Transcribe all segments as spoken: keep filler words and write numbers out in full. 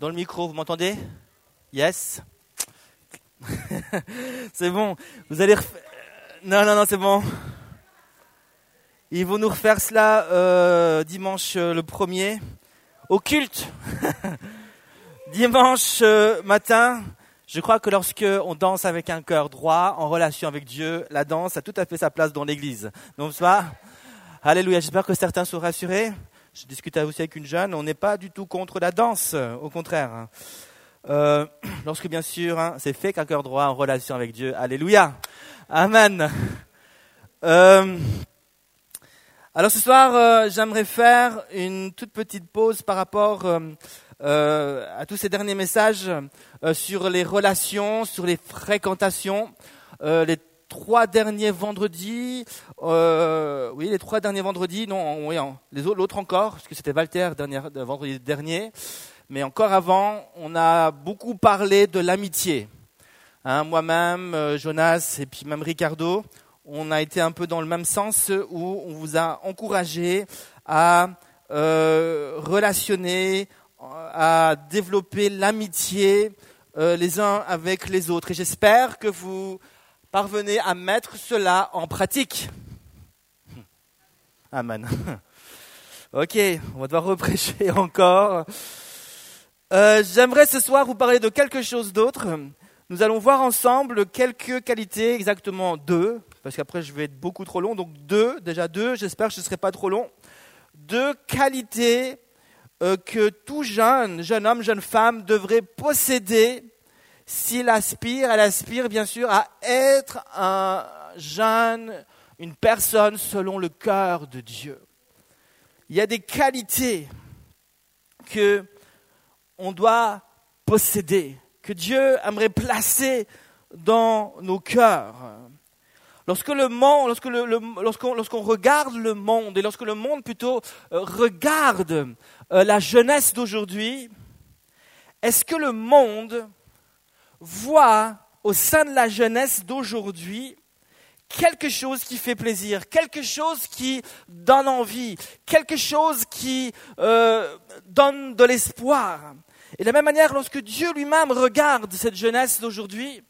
dans le micro, vous m'entendez? Yes. C'est bon, vous allez refaire... Non, non, non, c'est bon. Ils vont nous refaire cela euh, dimanche euh, le premier, au culte. Dimanche euh, matin, je crois que lorsque on danse avec un cœur droit, en relation avec Dieu, la danse a tout à fait sa place dans l'église. Donc ça, alléluia, j'espère que certains sont rassurés. Je discutais aussi avec une jeune, on n'est pas du tout contre la danse, au contraire. Euh, lorsque, bien sûr, hein, c'est fait qu'un cœur droit en relation avec Dieu. Alléluia. Amen. Euh, alors ce soir, euh, j'aimerais faire une toute petite pause par rapport euh, euh, à tous ces derniers messages euh, sur les relations, sur les fréquentations, euh, les trois derniers vendredis, euh, oui, les trois derniers vendredis, non, oui, les autres, l'autre encore, parce que c'était Walter dernier, vendredi dernier, mais encore avant, on a beaucoup parlé de l'amitié. Hein, moi-même, Jonas et puis même Ricardo, on a été un peu dans le même sens où on vous a encouragé à euh, relationner, à développer l'amitié euh, les uns avec les autres. Et j'espère que vous parvenez à mettre cela en pratique. Amen. Ok, on va devoir reprêcher encore. Euh, j'aimerais ce soir vous parler de quelque chose d'autre. Nous allons voir ensemble quelques qualités, exactement deux, parce qu'après je vais être beaucoup trop long, donc deux, déjà deux, j'espère que je ne serai pas trop long. Deux qualités euh, que tout jeune, jeune homme, jeune femme devrait posséder. S'il aspire, elle aspire bien sûr à être un jeune, une personne selon le cœur de Dieu. Il y a des qualités que on doit posséder, que Dieu aimerait placer dans nos cœurs. Lorsque le monde, lorsque le, le, lorsqu'on, lorsqu'on regarde le monde, et lorsque le monde plutôt euh, regarde euh, la jeunesse d'aujourd'hui, est-ce que le monde voit au sein de la jeunesse d'aujourd'hui quelque chose qui fait plaisir, quelque chose qui donne envie, quelque chose qui euh, donne de l'espoir. Et de la même manière, lorsque Dieu lui-même regarde cette jeunesse d'aujourd'hui,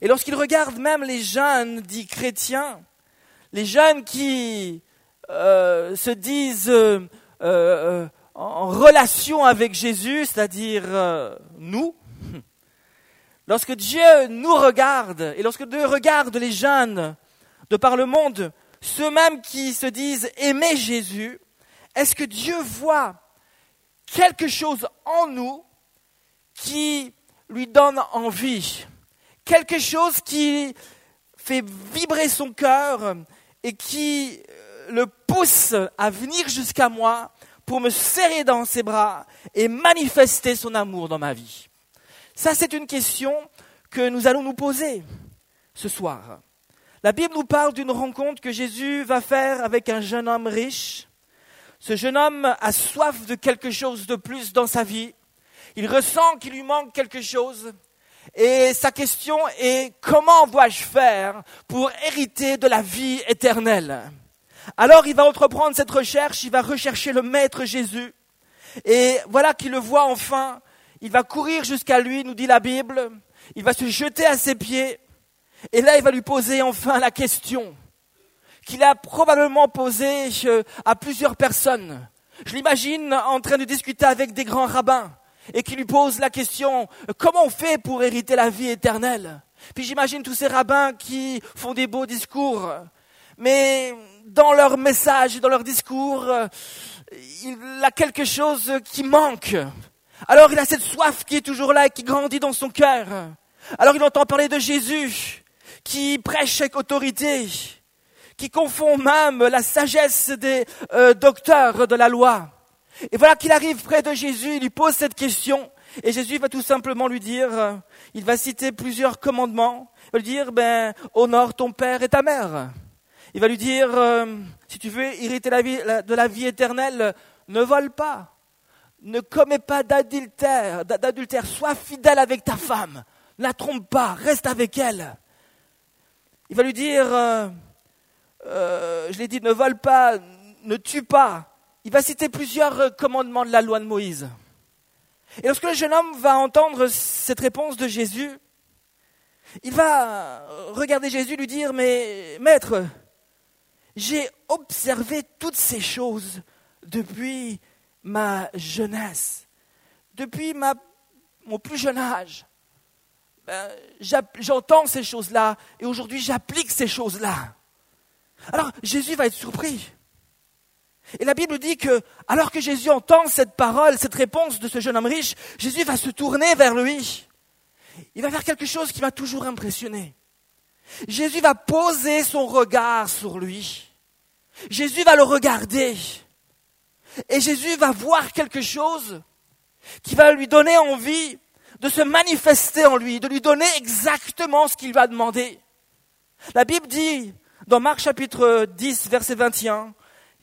et lorsqu'il regarde même les jeunes dits chrétiens, les jeunes qui euh, se disent euh, euh, en relation avec Jésus, c'est-à-dire euh, nous, lorsque Dieu nous regarde, et lorsque Dieu regarde les jeunes de par le monde, ceux-mêmes qui se disent aimer Jésus, est-ce que Dieu voit quelque chose en nous qui lui donne envie, quelque chose qui fait vibrer son cœur et qui le pousse à venir jusqu'à moi pour me serrer dans ses bras et manifester son amour dans ma vie? Ça, c'est une question que nous allons nous poser ce soir. La Bible nous parle d'une rencontre que Jésus va faire avec un jeune homme riche. Ce jeune homme a soif de quelque chose de plus dans sa vie. Il ressent qu'il lui manque quelque chose. Et sa question est « Comment dois-je faire pour hériter de la vie éternelle ?» Alors il va entreprendre cette recherche, il va rechercher le Maître Jésus. Et voilà qu'il le voit enfin. Il va courir jusqu'à lui, nous dit la Bible. Il va se jeter à ses pieds. Et là, il va lui poser enfin la question qu'il a probablement posée à plusieurs personnes. Je l'imagine en train de discuter avec des grands rabbins et qui lui pose la question « Comment on fait pour hériter la vie éternelle ?» Puis j'imagine tous ces rabbins qui font des beaux discours, mais dans leur message, dans leur discours, il a quelque chose qui manque. Alors il a cette soif qui est toujours là et qui grandit dans son cœur. Alors il entend parler de Jésus, qui prêche avec autorité, qui confond même la sagesse des euh, docteurs de la loi. Et voilà qu'il arrive près de Jésus, il lui pose cette question, et Jésus va tout simplement lui dire, euh, il va citer plusieurs commandements, il va lui dire, ben, honore ton père et ta mère. Il va lui dire, euh, si tu veux hériter la vie, la, de la vie éternelle, ne vole pas. Ne commets pas d'adultère, d'adultère, sois fidèle avec ta femme, ne la trompe pas, reste avec elle. Il va lui dire, euh, euh, je l'ai dit, ne vole pas, ne tue pas. Il va citer plusieurs commandements de la loi de Moïse. Et lorsque le jeune homme va entendre cette réponse de Jésus, il va regarder Jésus, lui dire « Mais maître, j'ai observé toutes ces choses depuis ma jeunesse, depuis ma, mon plus jeune âge. Ben, j'entends ces choses-là et aujourd'hui j'applique ces choses-là. » Alors Jésus va être surpris. Et la Bible dit que, alors que Jésus entend cette parole, cette réponse de ce jeune homme riche, Jésus va se tourner vers lui. Il va faire quelque chose qui m'a toujours impressionné. Jésus va poser son regard sur lui. Jésus va le regarder. Et Jésus va voir quelque chose qui va lui donner envie de se manifester en lui, de lui donner exactement ce qu'il lui a demandé. La Bible dit, dans Marc chapitre dix, verset vingt et un,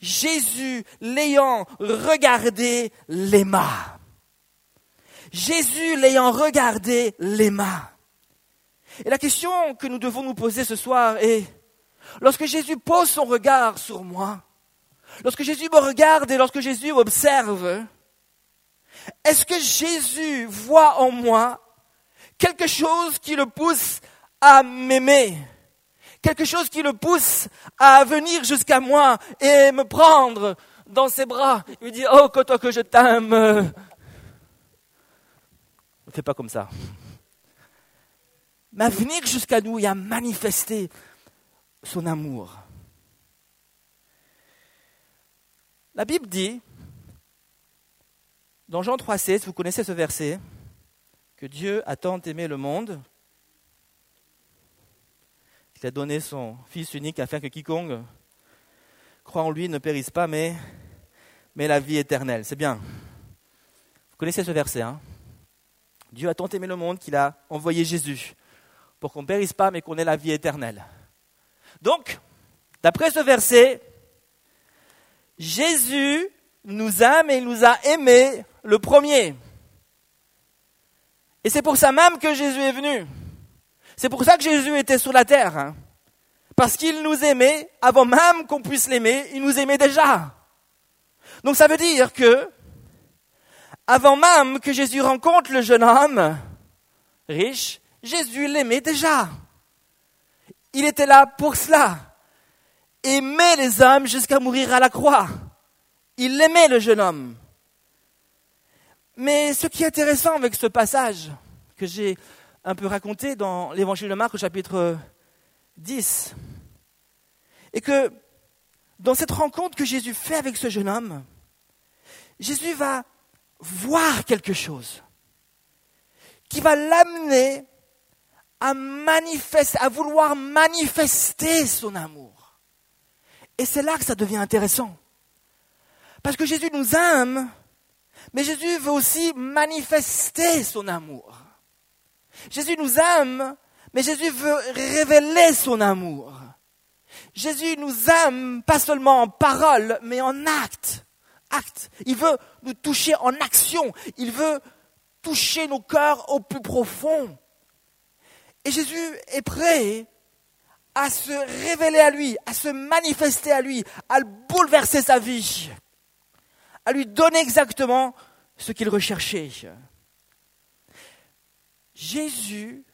« Jésus, l'ayant regardé, l'aima. » Jésus l'ayant regardé, l'aima. Et la question que nous devons nous poser ce soir est, lorsque Jésus pose son regard sur moi, lorsque Jésus me regarde et lorsque Jésus m'observe, est-ce que Jésus voit en moi quelque chose qui le pousse à m'aimer ? Quelque chose qui le pousse à venir jusqu'à moi et me prendre dans ses bras et lui dire « Oh, que toi que je t'aime !» Ne fais pas comme ça. Mais à venir jusqu'à nous et à manifester son amour. La Bible dit, dans Jean trois seize, vous connaissez ce verset, que Dieu a tant aimé le monde, qu'il a donné son Fils unique afin que quiconque croit en lui ne périsse pas, mais, mais la vie éternelle. C'est bien. Vous connaissez ce verset, hein ? Dieu a tant aimé le monde qu'il a envoyé Jésus pour qu'on ne périsse pas, mais qu'on ait la vie éternelle. Donc, d'après ce verset, Jésus nous aime et il nous a aimés le premier. Et c'est pour ça même que Jésus est venu. C'est pour ça que Jésus était sur la terre. Hein. Parce qu'il nous aimait, avant même qu'on puisse l'aimer, il nous aimait déjà. Donc ça veut dire que, avant même que Jésus rencontre le jeune homme riche, Jésus l'aimait déjà. Il était là pour cela. Aimer les hommes jusqu'à mourir à la croix. Il aimait le jeune homme. Mais ce qui est intéressant avec ce passage que j'ai un peu raconté dans l'évangile de Marc au chapitre dix, est que dans cette rencontre que Jésus fait avec ce jeune homme, Jésus va voir quelque chose qui va l'amener à manifester, à vouloir manifester son amour. Et c'est là que ça devient intéressant. Parce que Jésus nous aime, mais Jésus veut aussi manifester son amour. Jésus nous aime, mais Jésus veut révéler son amour. Jésus nous aime pas seulement en parole, mais en actes. Acte. Il veut nous toucher en action. Il veut toucher nos cœurs au plus profond. Et Jésus est prêt à se révéler à lui, à se manifester à lui, à bouleverser sa vie, à lui donner exactement ce qu'il recherchait. Jésus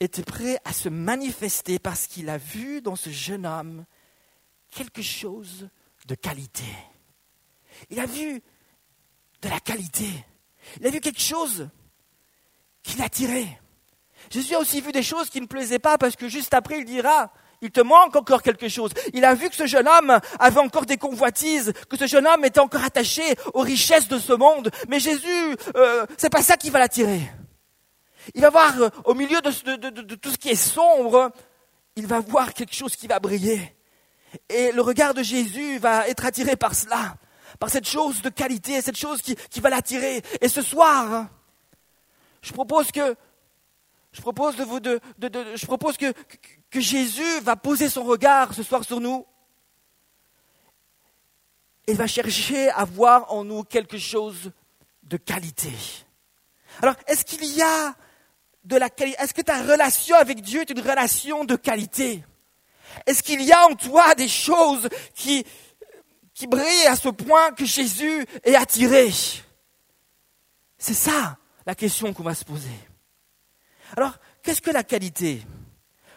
était prêt à se manifester parce qu'il a vu dans ce jeune homme quelque chose de qualité. Il a vu de la qualité. Il a vu quelque chose qui l'attirait. Jésus a aussi vu des choses qui ne plaisaient pas parce que juste après, il dira, il te manque encore quelque chose. Il a vu que ce jeune homme avait encore des convoitises, que ce jeune homme était encore attaché aux richesses de ce monde. Mais Jésus, euh, c'est pas ça qui va l'attirer. Il va voir, euh, au milieu de, de, de, de, de tout ce qui est sombre, il va voir quelque chose qui va briller. Et le regard de Jésus va être attiré par cela. Par cette chose de qualité, cette chose qui, qui va l'attirer. Et ce soir, je propose que, je propose de vous, de, de, de, je propose que, que, que Jésus va poser son regard ce soir sur nous. Et va chercher à voir en nous quelque chose de qualité. Alors, est-ce qu'il y a de la qualité? Est-ce que ta relation avec Dieu est une relation de qualité? Est-ce qu'il y a en toi des choses qui, qui brille à ce point que Jésus est attiré. C'est ça, la question qu'on va se poser. Alors, qu'est-ce que la qualité ?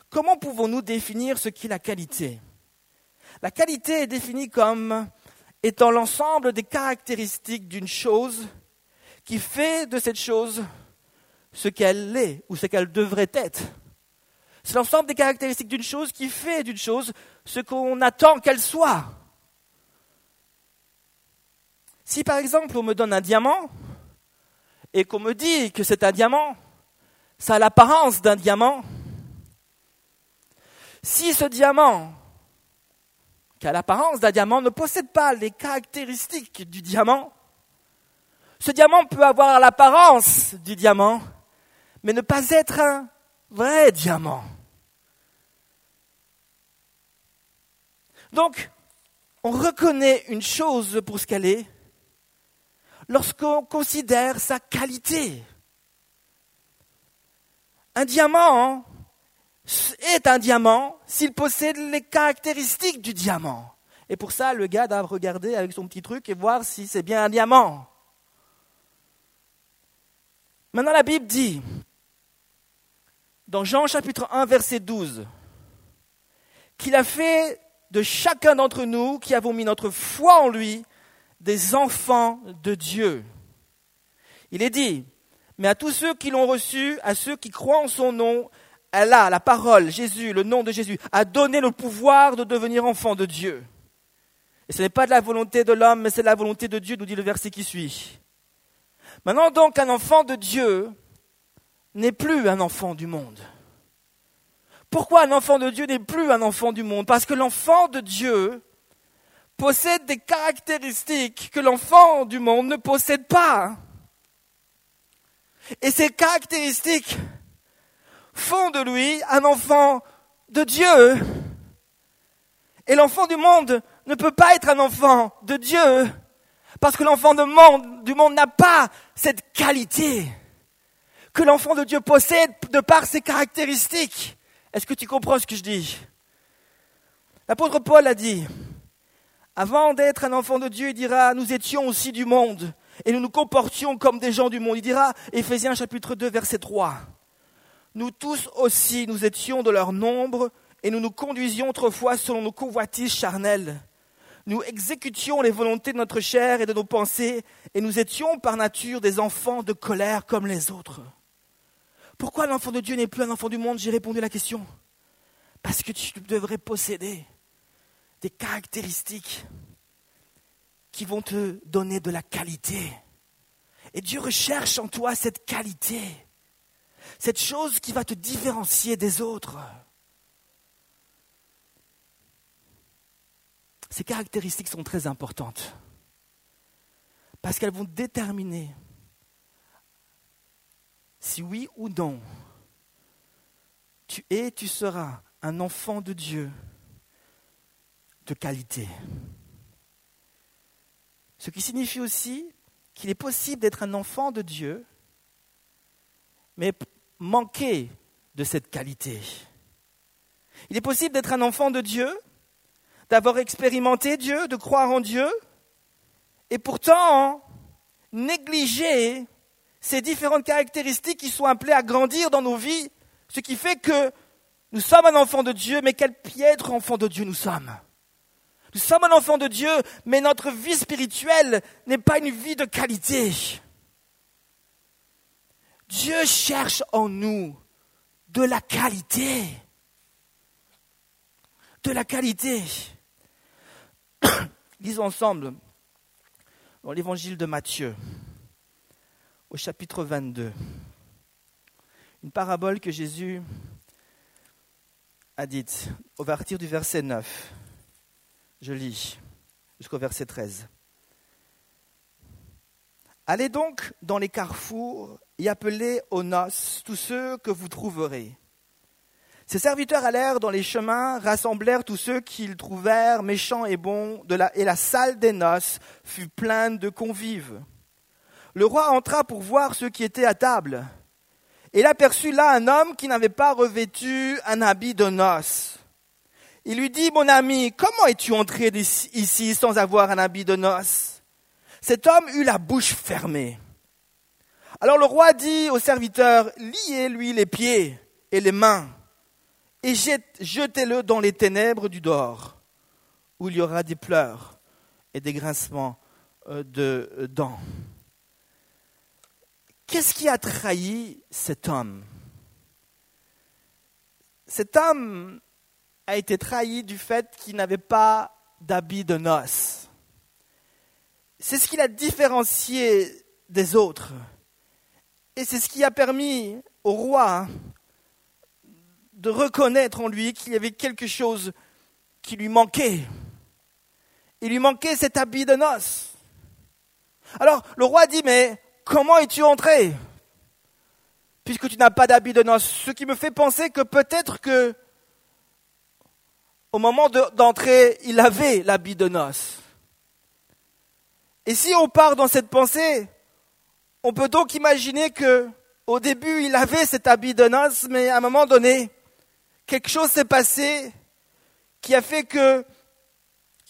Comment pouvons-nous définir ce qu'est la qualité ? La qualité est définie comme étant l'ensemble des caractéristiques d'une chose qui fait de cette chose ce qu'elle est ou ce qu'elle devrait être. C'est l'ensemble des caractéristiques d'une chose qui fait d'une chose ce qu'on attend qu'elle soit. Si par exemple on me donne un diamant et qu'on me dit que c'est un diamant, ça a l'apparence d'un diamant. Si ce diamant, qui a l'apparence d'un diamant, ne possède pas les caractéristiques du diamant, ce diamant peut avoir l'apparence du diamant, mais ne pas être un vrai diamant. Donc, on reconnaît une chose pour ce qu'elle est lorsqu'on considère sa qualité. Un diamant est un diamant s'il possède les caractéristiques du diamant. Et pour ça, le gars doit regarder avec son petit truc et voir si c'est bien un diamant. Maintenant, la Bible dit, dans Jean chapitre un, verset douze, qu'il a fait de chacun d'entre nous qui avons mis notre foi en lui des enfants de Dieu. Il est dit, mais à tous ceux qui l'ont reçu, à ceux qui croient en son nom, Allah, la parole, Jésus, le nom de Jésus, a donné le pouvoir de devenir enfant de Dieu. Et ce n'est pas de la volonté de l'homme, mais c'est de la volonté de Dieu, nous dit le verset qui suit. Maintenant donc, un enfant de Dieu n'est plus un enfant du monde. Pourquoi un enfant de Dieu n'est plus un enfant du monde ? Parce que l'enfant de Dieu possède des caractéristiques que l'enfant du monde ne possède pas. Et ces caractéristiques font de lui un enfant de Dieu. Et l'enfant du monde ne peut pas être un enfant de Dieu, parce que l'enfant du monde, du monde n'a pas cette qualité que l'enfant de Dieu possède de par ses caractéristiques. Est-ce que tu comprends ce que je dis ? L'apôtre Paul a dit, avant d'être un enfant de Dieu, il dira, nous étions aussi du monde et nous nous comportions comme des gens du monde. Il dira, Ephésiens chapitre deux, verset trois, nous tous aussi, nous étions de leur nombre et nous nous conduisions autrefois selon nos convoitises charnelles. Nous exécutions les volontés de notre chair et de nos pensées, et nous étions par nature des enfants de colère comme les autres. Pourquoi l'enfant de Dieu n'est plus un enfant du monde ? J'ai répondu à la question. Parce que tu devrais posséder des caractéristiques qui vont te donner de la qualité. Et Dieu recherche en toi cette qualité, cette chose qui va te différencier des autres. Ces caractéristiques sont très importantes parce qu'elles vont déterminer si oui ou non tu es, tu seras un enfant de Dieu de qualité. Ce qui signifie aussi qu'il est possible d'être un enfant de Dieu, mais manquer de cette qualité. Il est possible d'être un enfant de Dieu, d'avoir expérimenté Dieu, de croire en Dieu, et pourtant négliger ces différentes caractéristiques qui sont appelées à grandir dans nos vies, ce qui fait que nous sommes un enfant de Dieu, mais quel piètre enfant de Dieu nous sommes. Nous sommes un enfant de Dieu, mais notre vie spirituelle n'est pas une vie de qualité. Dieu cherche en nous de la qualité, de la qualité. Lisons ensemble dans l'évangile de Matthieu, au chapitre vingt-deux, une parabole que Jésus a dite au partir du verset neuf. Je lis jusqu'au verset treize. « Allez donc dans les carrefours et appelez aux noces tous ceux que vous trouverez. » Ses serviteurs allèrent dans les chemins, rassemblèrent tous ceux qu'ils trouvèrent, méchants et bons, de la, et la salle des noces fut pleine de convives. Le roi entra pour voir ceux qui étaient à table. Et il aperçut là un homme qui n'avait pas revêtu un habit de noces. Il lui dit, « Mon ami, comment es-tu entré ici sans avoir un habit de noces ?» Cet homme eut la bouche fermée. Alors le roi dit au serviteur, liez-lui les pieds et les mains et jetez-le dans les ténèbres du dehors, où il y aura des pleurs et des grincements de dents. Qu'est-ce qui a trahi cet homme ? Cet homme a été trahi du fait qu'il n'avait pas d'habit de noces. C'est ce qui l'a différencié des autres. Et c'est ce qui a permis au roi de reconnaître en lui qu'il y avait quelque chose qui lui manquait. Il lui manquait cet habit de noces. Alors, le roi dit, mais comment es-tu entré ? Puisque tu n'as pas d'habit de noces. Ce qui me fait penser que peut-être que, au moment de, d'entrer, il avait l'habit de noces. Et si on part dans cette pensée, on peut donc imaginer que, au début, il avait cet habit de noces, mais à un moment donné, quelque chose s'est passé qui a fait que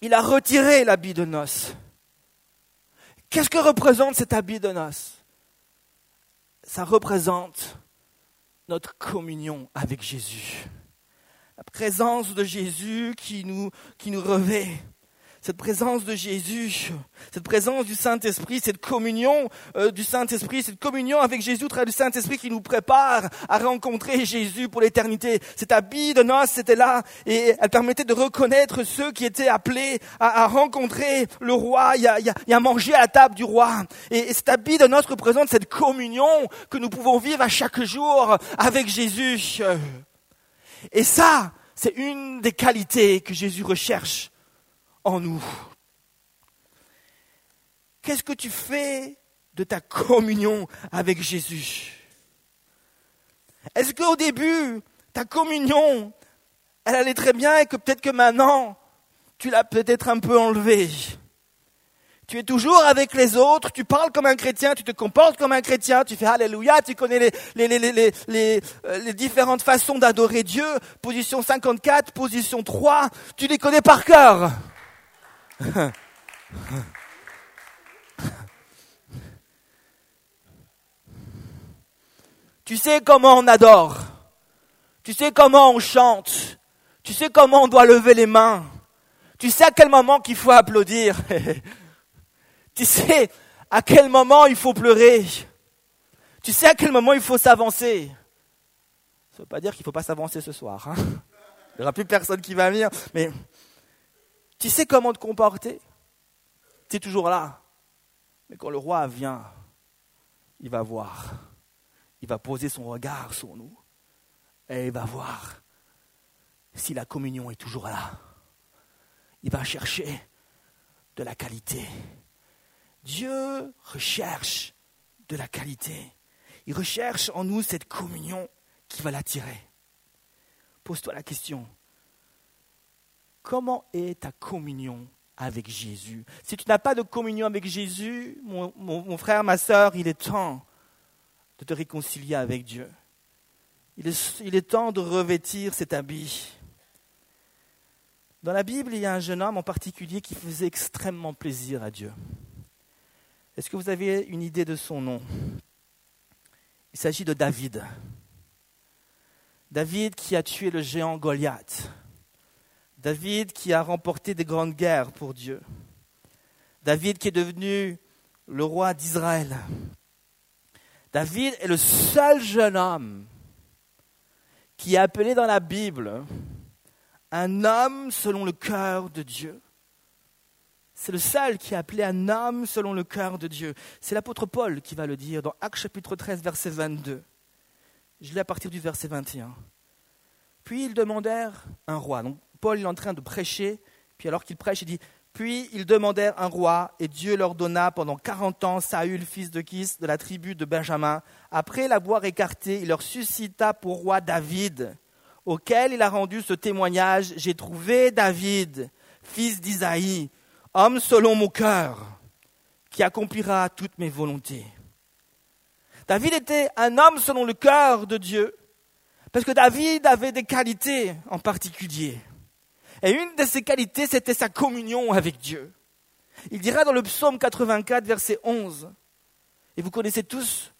il a retiré l'habit de noces. Qu'est-ce que représente cet habit de noces ? Ça représente notre communion avec Jésus. La présence de Jésus qui nous, qui nous revêt. Cette présence de Jésus, cette présence du Saint-Esprit, cette communion euh, du Saint-Esprit, cette communion avec Jésus, le Saint-Esprit qui nous prépare à rencontrer Jésus pour l'éternité. Cet habit de noces, c'était là et elle permettait de reconnaître ceux qui étaient appelés à, à rencontrer le roi, il y a, il y a, il y a manger à la table du roi. Et, et cet habit de noces représente cette communion que nous pouvons vivre à chaque jour avec Jésus. Et ça, c'est une des qualités que Jésus recherche en nous. Qu'est-ce que tu fais de ta communion avec Jésus ? Est-ce qu'au début, ta communion, elle allait très bien et que peut-être que maintenant, tu l'as peut-être un peu enlevée ? Tu es toujours avec les autres, tu parles comme un chrétien, tu te comportes comme un chrétien, tu fais Alléluia, tu connais les, les, les, les, les, les, les différentes façons d'adorer Dieu, position cinquante-quatre, position trois, tu les connais par cœur. Tu sais comment on adore, tu sais comment on chante, tu sais comment on doit lever les mains, tu sais à quel moment qu'il faut applaudir, tu sais à quel moment il faut pleurer, tu sais à quel moment il faut s'avancer. Ça ne veut pas dire qu'il ne faut pas s'avancer ce soir, hein. Il n'y aura plus personne qui va venir, mais... Tu sais comment te comporter, tu es toujours là. Mais quand le roi vient, il va voir. Il va poser son regard sur nous et il va voir si la communion est toujours là. Il va chercher de la qualité. Dieu recherche de la qualité. Il recherche en nous cette communion qui va l'attirer. Pose-toi la question. Comment est ta communion avec Jésus ? Si tu n'as pas de communion avec Jésus, mon, mon, mon frère, ma sœur, il est temps de te réconcilier avec Dieu. Il est, il est temps de revêtir cet habit. Dans la Bible, il y a un jeune homme en particulier qui faisait extrêmement plaisir à Dieu. Est-ce que vous avez une idée de son nom ? Il s'agit de David. David qui a tué le géant Goliath. David qui a remporté des grandes guerres pour Dieu. David qui est devenu le roi d'Israël. David est le seul jeune homme qui est appelé dans la Bible un homme selon le cœur de Dieu. C'est le seul qui est appelé un homme selon le cœur de Dieu. C'est l'apôtre Paul qui va le dire dans Actes chapitre treize, verset vingt-deux. Je lis à partir du verset vingt et un. Puis ils demandèrent un roi. Donc, Paul est en train de prêcher, puis alors qu'il prêche, il dit « Puis ils demandèrent un roi, et Dieu leur donna pendant quarante ans Saül, fils de Kis, de la tribu de Benjamin. Après l'avoir écarté, il leur suscita pour roi David, auquel il a rendu ce témoignage. « J'ai trouvé David, fils d'Isaïe, homme selon mon cœur, qui accomplira toutes mes volontés. » David était un homme selon le cœur de Dieu, parce que David avait des qualités en particulier. Et une de ses qualités, c'était sa communion avec Dieu. Il dira dans le psaume quatre-vingt-quatre, verset onze, et vous connaissez tous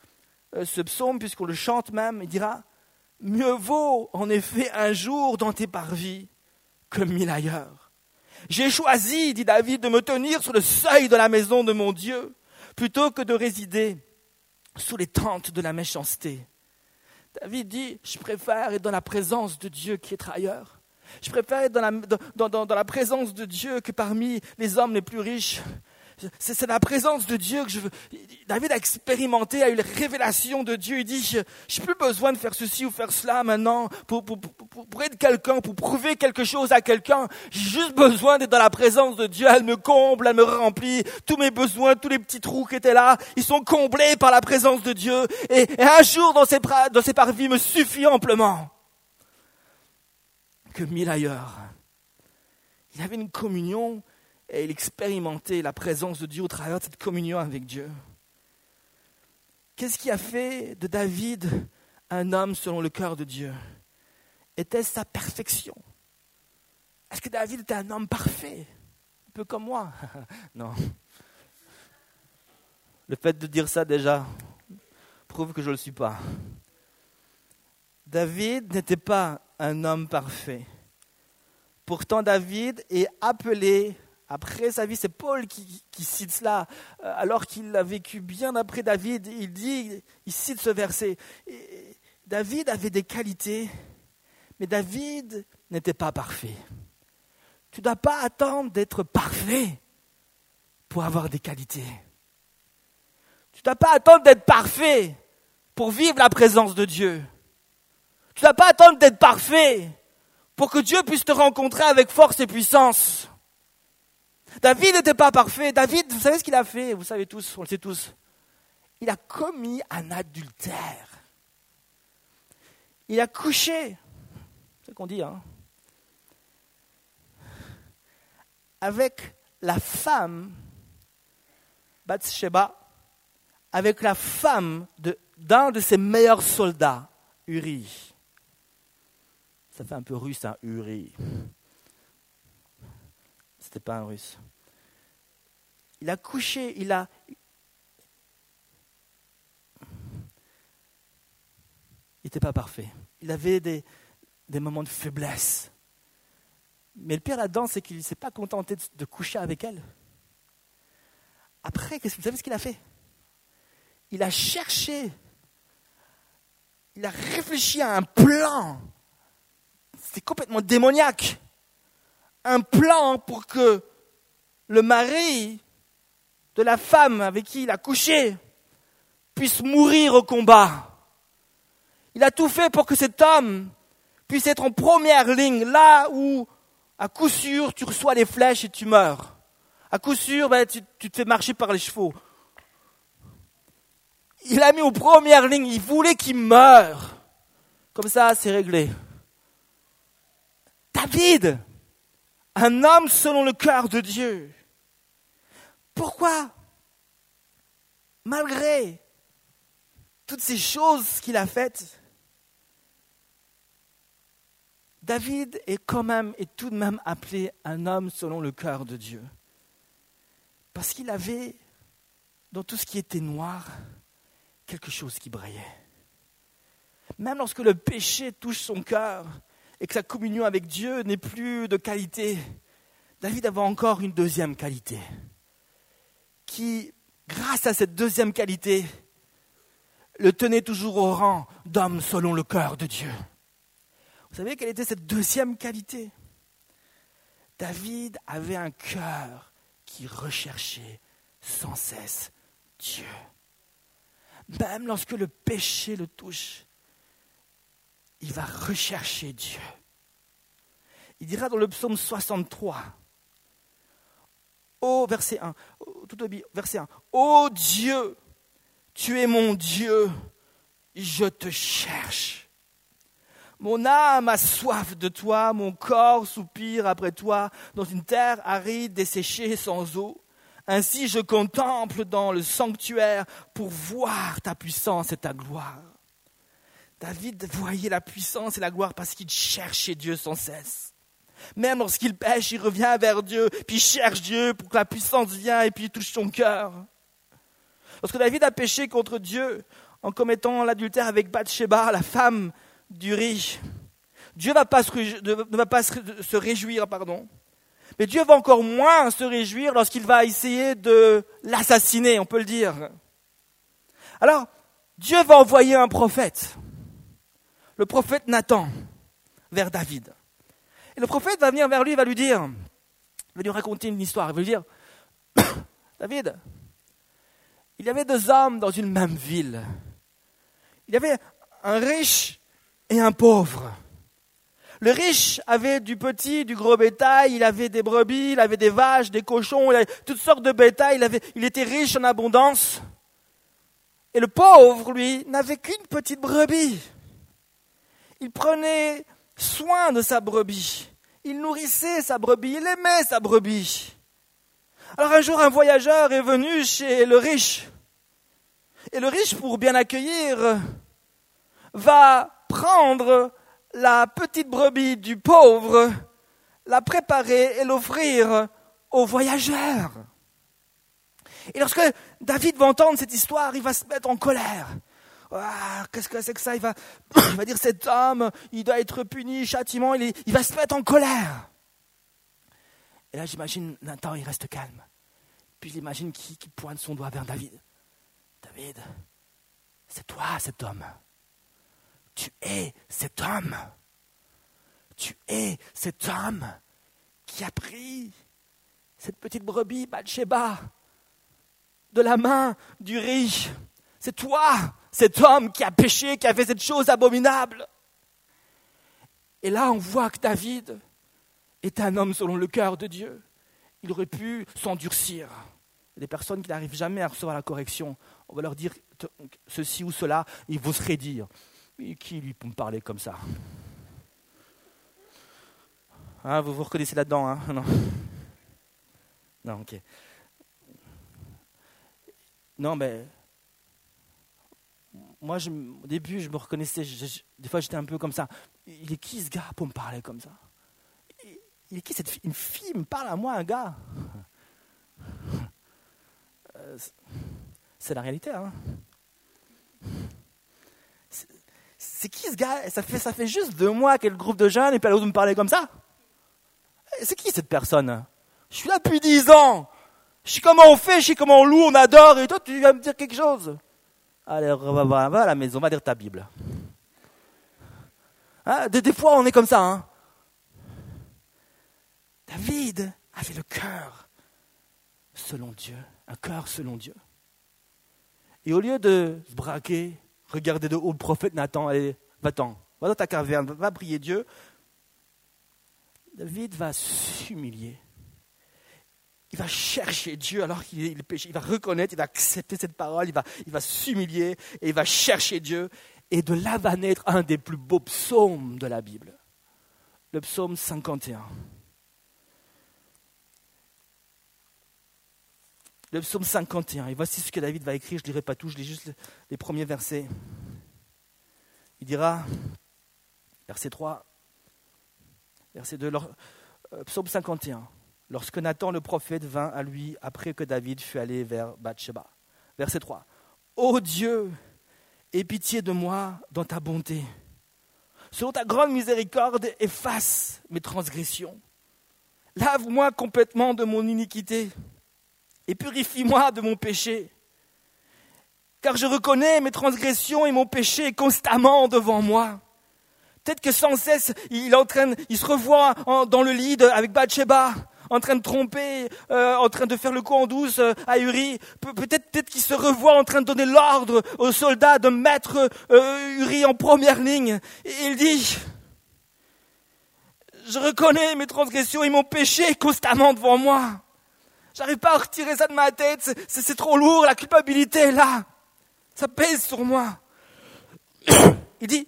ce psaume, puisqu'on le chante même, il dira « Mieux vaut en effet un jour dans tes parvis que mille ailleurs. J'ai choisi, dit David, de me tenir sur le seuil de la maison de mon Dieu, plutôt que de résider sous les tentes de la méchanceté. » David dit « Je préfère être dans la présence de Dieu qu'être ailleurs. Je préfère être dans la, dans, dans, dans la présence de Dieu que parmi les hommes les plus riches. » C'est, c'est la présence de Dieu que je veux. David a expérimenté, a eu la révélation de Dieu. Il dit, je n'ai plus besoin de faire ceci ou faire cela maintenant pour, pour, pour, pour être quelqu'un, pour prouver quelque chose à quelqu'un. J'ai juste besoin d'être dans la présence de Dieu. Elle me comble, elle me remplit. Tous mes besoins, tous les petits trous qui étaient là, ils sont comblés par la présence de Dieu. Et, et un jour dans ses, dans ses parvis me suffit amplement. Que mille ailleurs. Il avait une communion et il expérimentait la présence de Dieu au travers de cette communion avec Dieu. Qu'est-ce qui a fait de David un homme selon le cœur de Dieu? Était-ce sa perfection? Est-ce que David était un homme parfait? Un peu comme moi? Non. Le fait de dire ça déjà prouve que je ne le suis pas. David n'était pas un homme parfait. Pourtant, David est appelé... Après sa vie, c'est Paul qui, qui cite cela, alors qu'il a vécu bien après David. Il dit, il cite ce verset. Et David avait des qualités, mais David n'était pas parfait. Tu ne dois pas attendre d'être parfait pour avoir des qualités. Tu ne dois pas attendre d'être parfait pour vivre la présence de Dieu. Tu ne dois pas attendre d'être parfait pour que Dieu puisse te rencontrer avec force et puissance. David n'était pas parfait. David, vous savez ce qu'il a fait? Vous savez tous, on le sait tous. Il a commis un adultère. Il a couché, c'est ce qu'on dit, hein, avec la femme, Bathsheba, avec la femme de, d'un de ses meilleurs soldats, Urie. Ça fait un peu russe, hein, Urie. C'était pas un russe. Il a couché, il a... Il n'était pas parfait. Il avait des, des moments de faiblesse. Mais le pire là-dedans, c'est qu'il ne s'est pas contenté de, de coucher avec elle. Après, qu'est-ce, vous savez ce qu'il a fait? Il a cherché, il a réfléchi à un plan. C'était complètement démoniaque. Un plan pour que le mari de la femme avec qui il a couché puisse mourir au combat. Il a tout fait pour que cet homme puisse être en première ligne, là où, à coup sûr, tu reçois les flèches et tu meurs. À coup sûr, ben, tu, tu te fais marcher par les chevaux. Il l'a mis en première ligne, il voulait qu'il meure. Comme ça, c'est réglé. David! Un homme selon le cœur de Dieu. Pourquoi, malgré toutes ces choses qu'il a faites, David est quand même, est tout de même appelé un homme selon le cœur de Dieu? Parce qu'il avait, dans tout ce qui était noir, quelque chose qui brillait. Même lorsque le péché touche son cœur, et que sa communion avec Dieu n'est plus de qualité, David avait encore une deuxième qualité, qui, grâce à cette deuxième qualité, le tenait toujours au rang d'homme selon le cœur de Dieu. Vous savez quelle était cette deuxième qualité? David avait un cœur qui recherchait sans cesse Dieu. Même lorsque le péché le touche, il va rechercher Dieu. Il dira dans le psaume soixante-trois, au verset un, tout au verset un, ô Dieu, tu es mon Dieu, je te cherche. Mon âme a soif de toi, mon corps soupire après toi, dans une terre aride, desséchée, sans eau. Ainsi je contemple dans le sanctuaire pour voir ta puissance et ta gloire. David voyait la puissance et la gloire parce qu'il cherchait Dieu sans cesse. Même lorsqu'il pêche, il revient vers Dieu, puis il cherche Dieu pour que la puissance vienne et puis il touche son cœur. Lorsque David a péché contre Dieu, en commettant l'adultère avec Bathsheba, la femme d'Urie. Dieu va pas se réjouir, ne va pas se réjouir, pardon. Mais Dieu va encore moins se réjouir lorsqu'il va essayer de l'assassiner, on peut le dire. Alors, Dieu va envoyer un prophète, le prophète Nathan, vers David. Et le prophète va venir vers lui, va lui dire, il va lui raconter une histoire, il va lui dire, « David, il y avait deux hommes dans une même ville. Il y avait un riche et un pauvre. » Le riche avait du petit, du gros bétail, il avait des brebis, il avait des vaches, des cochons, il avait toutes sortes de bétail, il, avait, il était riche en abondance. Et le pauvre, lui, n'avait qu'une petite brebis. Il prenait soin de sa brebis, il nourrissait sa brebis, il aimait sa brebis. Alors un jour, un voyageur est venu chez le riche. Et le riche, pour bien accueillir, va prendre la petite brebis du pauvre, la préparer et l'offrir aux voyageurs. Et lorsque David va entendre cette histoire, il va se mettre en colère. Ah, qu'est-ce que c'est que ça? Il va, il va dire, cet homme, il doit être puni, châtiment, il, il va se mettre en colère. Et là, j'imagine, Nathan, il reste calme. Puis j'imagine qu'il, qu'il pointe son doigt vers David. David, c'est toi cet homme. Tu es cet homme, tu es cet homme qui a pris cette petite brebis Bathsheba de la main du riche. C'est toi, cet homme qui a péché, qui a fait cette chose abominable. Et là, on voit que David est un homme selon le cœur de Dieu. Il aurait pu s'endurcir. Il y a des personnes qui n'arrivent jamais à recevoir la correction. On va leur dire ceci ou cela, ils vont se raidir. Mais qui lui pour me parler comme ça? Hein, vous vous reconnaissez là-dedans, hein? Non. Non, ok. Non, mais moi, je, au début, je me reconnaissais. Je, je, des fois, j'étais un peu comme ça. Il est qui ce gars pour me parler comme ça? Il, il est qui cette fille? Une fille me parle à moi, un gars. Euh, c'est la réalité, hein? C'est qui ce gars? Ça fait, ça fait juste deux mois qu'elle groupe de jeunes et puis elle ose me parler comme ça. C'est qui cette personne? Je suis là depuis dix ans. Je sais comment on fait, je sais comment on loue, on adore et toi tu vas me dire quelque chose. Allez, va, va, va à la maison, va lire ta Bible. Hein? Des, des fois on est comme ça. Hein? David avait le cœur selon Dieu, un cœur selon Dieu. Et au lieu de se braquer, regardez de haut le prophète Nathan, allez, va-t'en, va dans ta caverne, va prier Dieu. David va s'humilier. Il va chercher Dieu alors qu'il est péché. Il va reconnaître, il va accepter cette parole, il va, il va s'humilier et il va chercher Dieu. Et de là va naître un des plus beaux psaumes de la Bible, le psaume cinquante et un. Le psaume cinquante et un, et voici ce que David va écrire, je ne lirai pas tout, je lis juste les premiers versets. Il dira, verset trois, verset deux, psaume cinquante et un, « Lorsque Nathan le prophète vint à lui après que David fut allé vers Bathsheba. » Verset trois, « Ô Dieu, aie pitié de moi dans ta bonté. Selon ta grande miséricorde, efface mes transgressions. Lave-moi complètement de mon iniquité. » Et purifie-moi de mon péché, car je reconnais mes transgressions et mon péché constamment devant moi. Peut-être que sans cesse, il, entraîne, il se revoit en, dans le lit de, avec Bathsheba, en train de tromper, euh, en train de faire le coup en douce euh, à Urie. Pe- peut-être, peut-être qu'il se revoit en train de donner l'ordre aux soldats de mettre euh, Urie en première ligne. Et il dit, je reconnais mes transgressions et mon péché constamment devant moi. J'arrive pas à retirer ça de ma tête, c'est, c'est, c'est trop lourd, la culpabilité est là. Ça pèse sur moi. Il dit,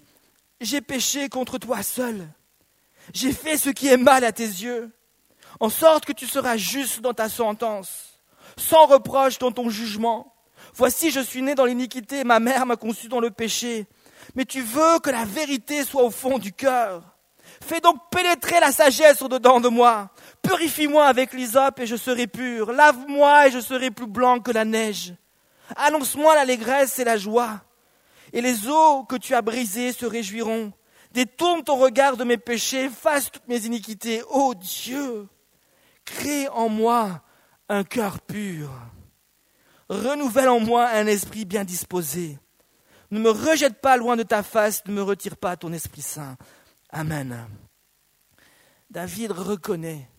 j'ai péché contre toi seul. J'ai fait ce qui est mal à tes yeux, en sorte que tu seras juste dans ta sentence, sans reproche dans ton jugement. Voici, je suis né dans l'iniquité, ma mère m'a conçu dans le péché. Mais tu veux que la vérité soit au fond du cœur. Fais donc pénétrer la sagesse au-dedans de moi. Purifie-moi avec l'hysope et je serai pur. Lave-moi et je serai plus blanc que la neige. Annonce-moi l'allégresse et la joie. et les eaux que tu as brisées se réjouiront. Détourne ton regard de mes péchés, efface toutes mes iniquités. Ô Dieu, crée en moi un cœur pur. Renouvelle en moi un esprit bien disposé. Ne me rejette pas loin de ta face, ne me retire pas ton Esprit Saint. Amen. David reconnaît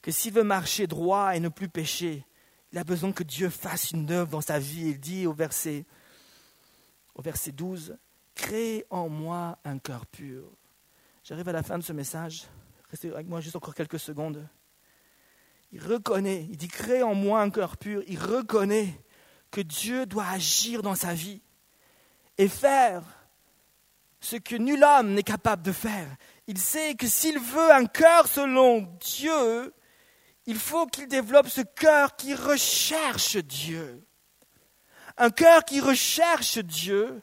que s'il veut marcher droit et ne plus pécher, il a besoin que Dieu fasse une œuvre dans sa vie. Il dit au verset, au verset douze, « Crée en moi un cœur pur. » J'arrive à la fin de ce message. Restez avec moi juste encore quelques secondes. Il reconnaît, il dit « Crée en moi un cœur pur. » Il reconnaît que Dieu doit agir dans sa vie et faire ce que nul homme n'est capable de faire. Il sait que s'il veut un cœur selon Dieu, il faut qu'il développe ce cœur qui recherche Dieu. Un cœur qui recherche Dieu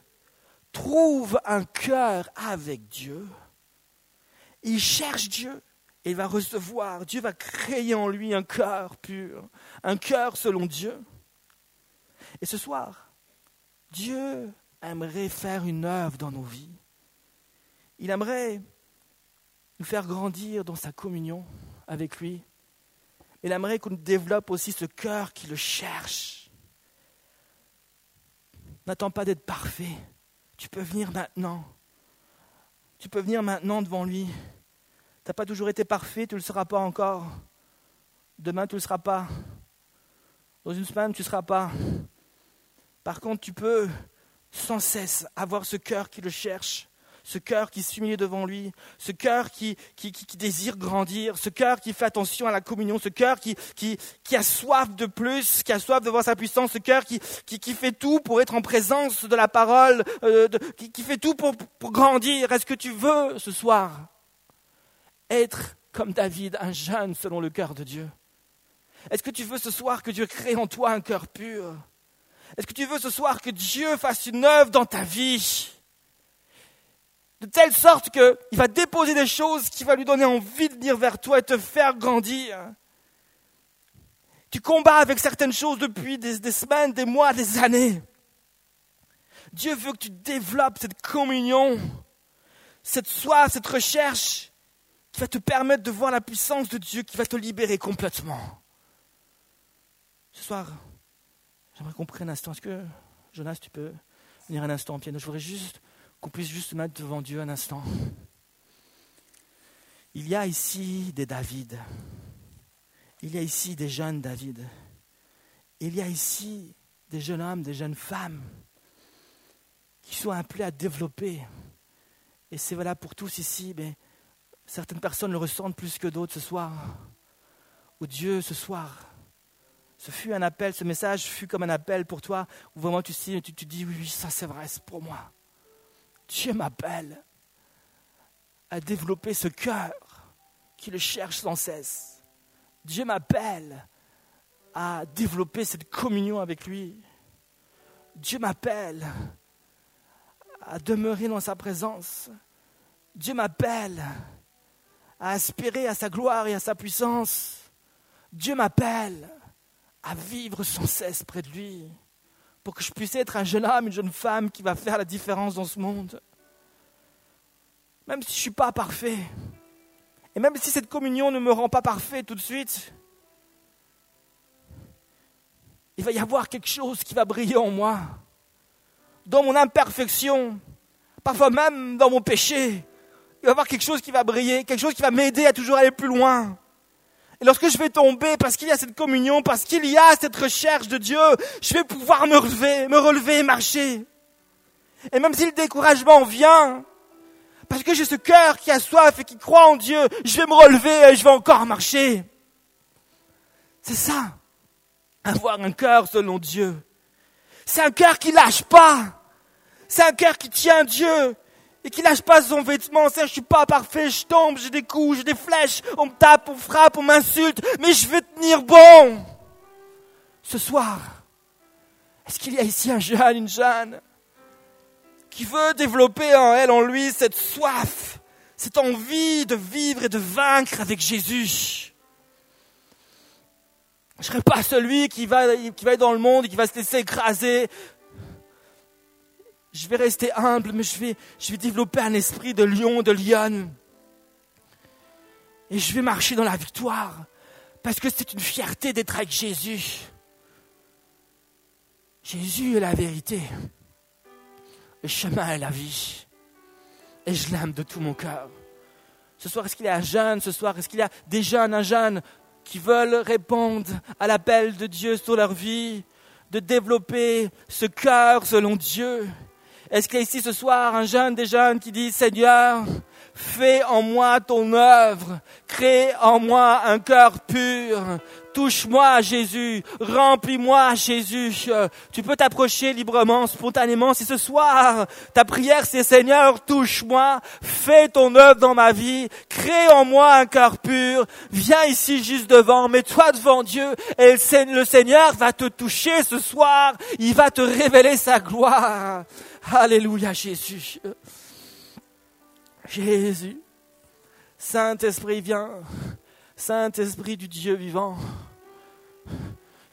trouve un cœur avec Dieu. Il cherche Dieu et il va recevoir. Dieu va créer en lui un cœur pur, un cœur selon Dieu. Et ce soir, Dieu aimerait faire une œuvre dans nos vies. Il aimerait nous faire grandir dans sa communion avec lui. Il aimerait qu'on développe aussi ce cœur qui le cherche. N'attends pas d'être parfait. Tu peux venir maintenant. Tu peux venir maintenant devant lui. Tu n'as pas toujours été parfait, tu ne le seras pas encore. Demain, tu ne le seras pas. Dans une semaine, tu ne seras pas. Par contre, tu peux sans cesse avoir ce cœur qui le cherche. Ce cœur qui s'humilie devant lui, ce cœur qui, qui, qui, qui désire grandir, ce cœur qui fait attention à la communion, ce cœur qui, qui, qui a soif de plus, qui a soif de voir sa puissance, ce cœur qui, qui, qui fait tout pour être en présence de la parole, euh, de, qui, qui fait tout pour, pour grandir. Est-ce que tu veux ce soir être comme David, un jeune selon le cœur de Dieu? Est-ce que tu veux ce soir que Dieu crée en toi un cœur pur? Est-ce que tu veux ce soir que Dieu fasse une œuvre dans ta vie ? De telle sorte qu'il va déposer des choses qui vont lui donner envie de venir vers toi et te faire grandir. Tu combats avec certaines choses depuis des, des semaines, des mois, des années. Dieu veut que tu développes cette communion, cette soif, cette recherche qui va te permettre de voir la puissance de Dieu, qui va te libérer complètement. Ce soir, j'aimerais qu'on prenne un instant. Est-ce que, Jonas, tu peux venir un instant au piano? Je voudrais juste... qu'on puisse juste se mettre devant Dieu un instant. Il y a ici des David. Il y a ici des jeunes David. Il y a ici des jeunes hommes, des jeunes femmes qui sont appelés à développer. Et c'est valable pour tous ici, mais certaines personnes le ressentent plus que d'autres ce soir. Ô Dieu, ce soir, ce fut un appel, ce message fut comme un appel pour toi, où vraiment tu, tu, tu dis « oui, oui, ça c'est vrai, c'est pour moi ». Dieu m'appelle à développer ce cœur qui le cherche sans cesse. Dieu m'appelle à développer cette communion avec lui. Dieu m'appelle à demeurer dans sa présence. Dieu m'appelle à aspirer à sa gloire et à sa puissance. Dieu m'appelle à vivre sans cesse près de lui, pour que je puisse être un jeune homme, une jeune femme qui va faire la différence dans ce monde. Même si je ne suis pas parfait, et même si cette communion ne me rend pas parfait tout de suite, il va y avoir quelque chose qui va briller en moi, dans mon imperfection, parfois même dans mon péché. Il va y avoir quelque chose qui va briller, quelque chose qui va m'aider à toujours aller plus loin. Et lorsque je vais tomber, parce qu'il y a cette communion, parce qu'il y a cette recherche de Dieu, je vais pouvoir me relever, me relever et marcher. Et même si le découragement vient, parce que j'ai ce cœur qui a soif et qui croit en Dieu, je vais me relever et je vais encore marcher. C'est ça, avoir un cœur selon Dieu. C'est un cœur qui lâche pas. C'est un cœur qui tient Dieu. Et qui lâche pas son vêtement, c'est je suis pas parfait, je tombe, j'ai des coups, j'ai des flèches, on me tape, on me frappe, on m'insulte, mais je vais tenir bon. Ce soir, est-ce qu'il y a ici un jeune, une jeune, qui veut développer en elle, en lui, cette soif, cette envie de vivre et de vaincre avec Jésus? Je serai pas celui qui va, qui va être dans le monde et qui va se laisser écraser. Je vais rester humble, mais je vais, je vais développer un esprit de lion, de lionne. Et je vais marcher dans la victoire. Parce que c'est une fierté d'être avec Jésus. Jésus est la vérité. Le chemin est la vie. Et je l'aime de tout mon cœur. Ce soir, est-ce qu'il y a un jeune Ce soir, est-ce qu'il y a des jeunes, un jeune qui veulent répondre à l'appel de Dieu sur leur vie, de développer ce cœur selon Dieu? Est-ce qu'il y a ici ce soir un jeune, des jeunes qui disent « Seigneur, fais en moi ton œuvre, crée en moi un cœur pur, touche-moi Jésus, remplis-moi Jésus. » Tu peux t'approcher librement, spontanément. Si ce soir, ta prière c'est « Seigneur, touche-moi, fais ton œuvre dans ma vie, crée en moi un cœur pur, viens ici juste devant, mets-toi devant Dieu et le Seigneur va te toucher ce soir, il va te révéler sa gloire. » Alléluia Jésus. Jésus, Saint-Esprit, viens, Saint-Esprit du Dieu vivant.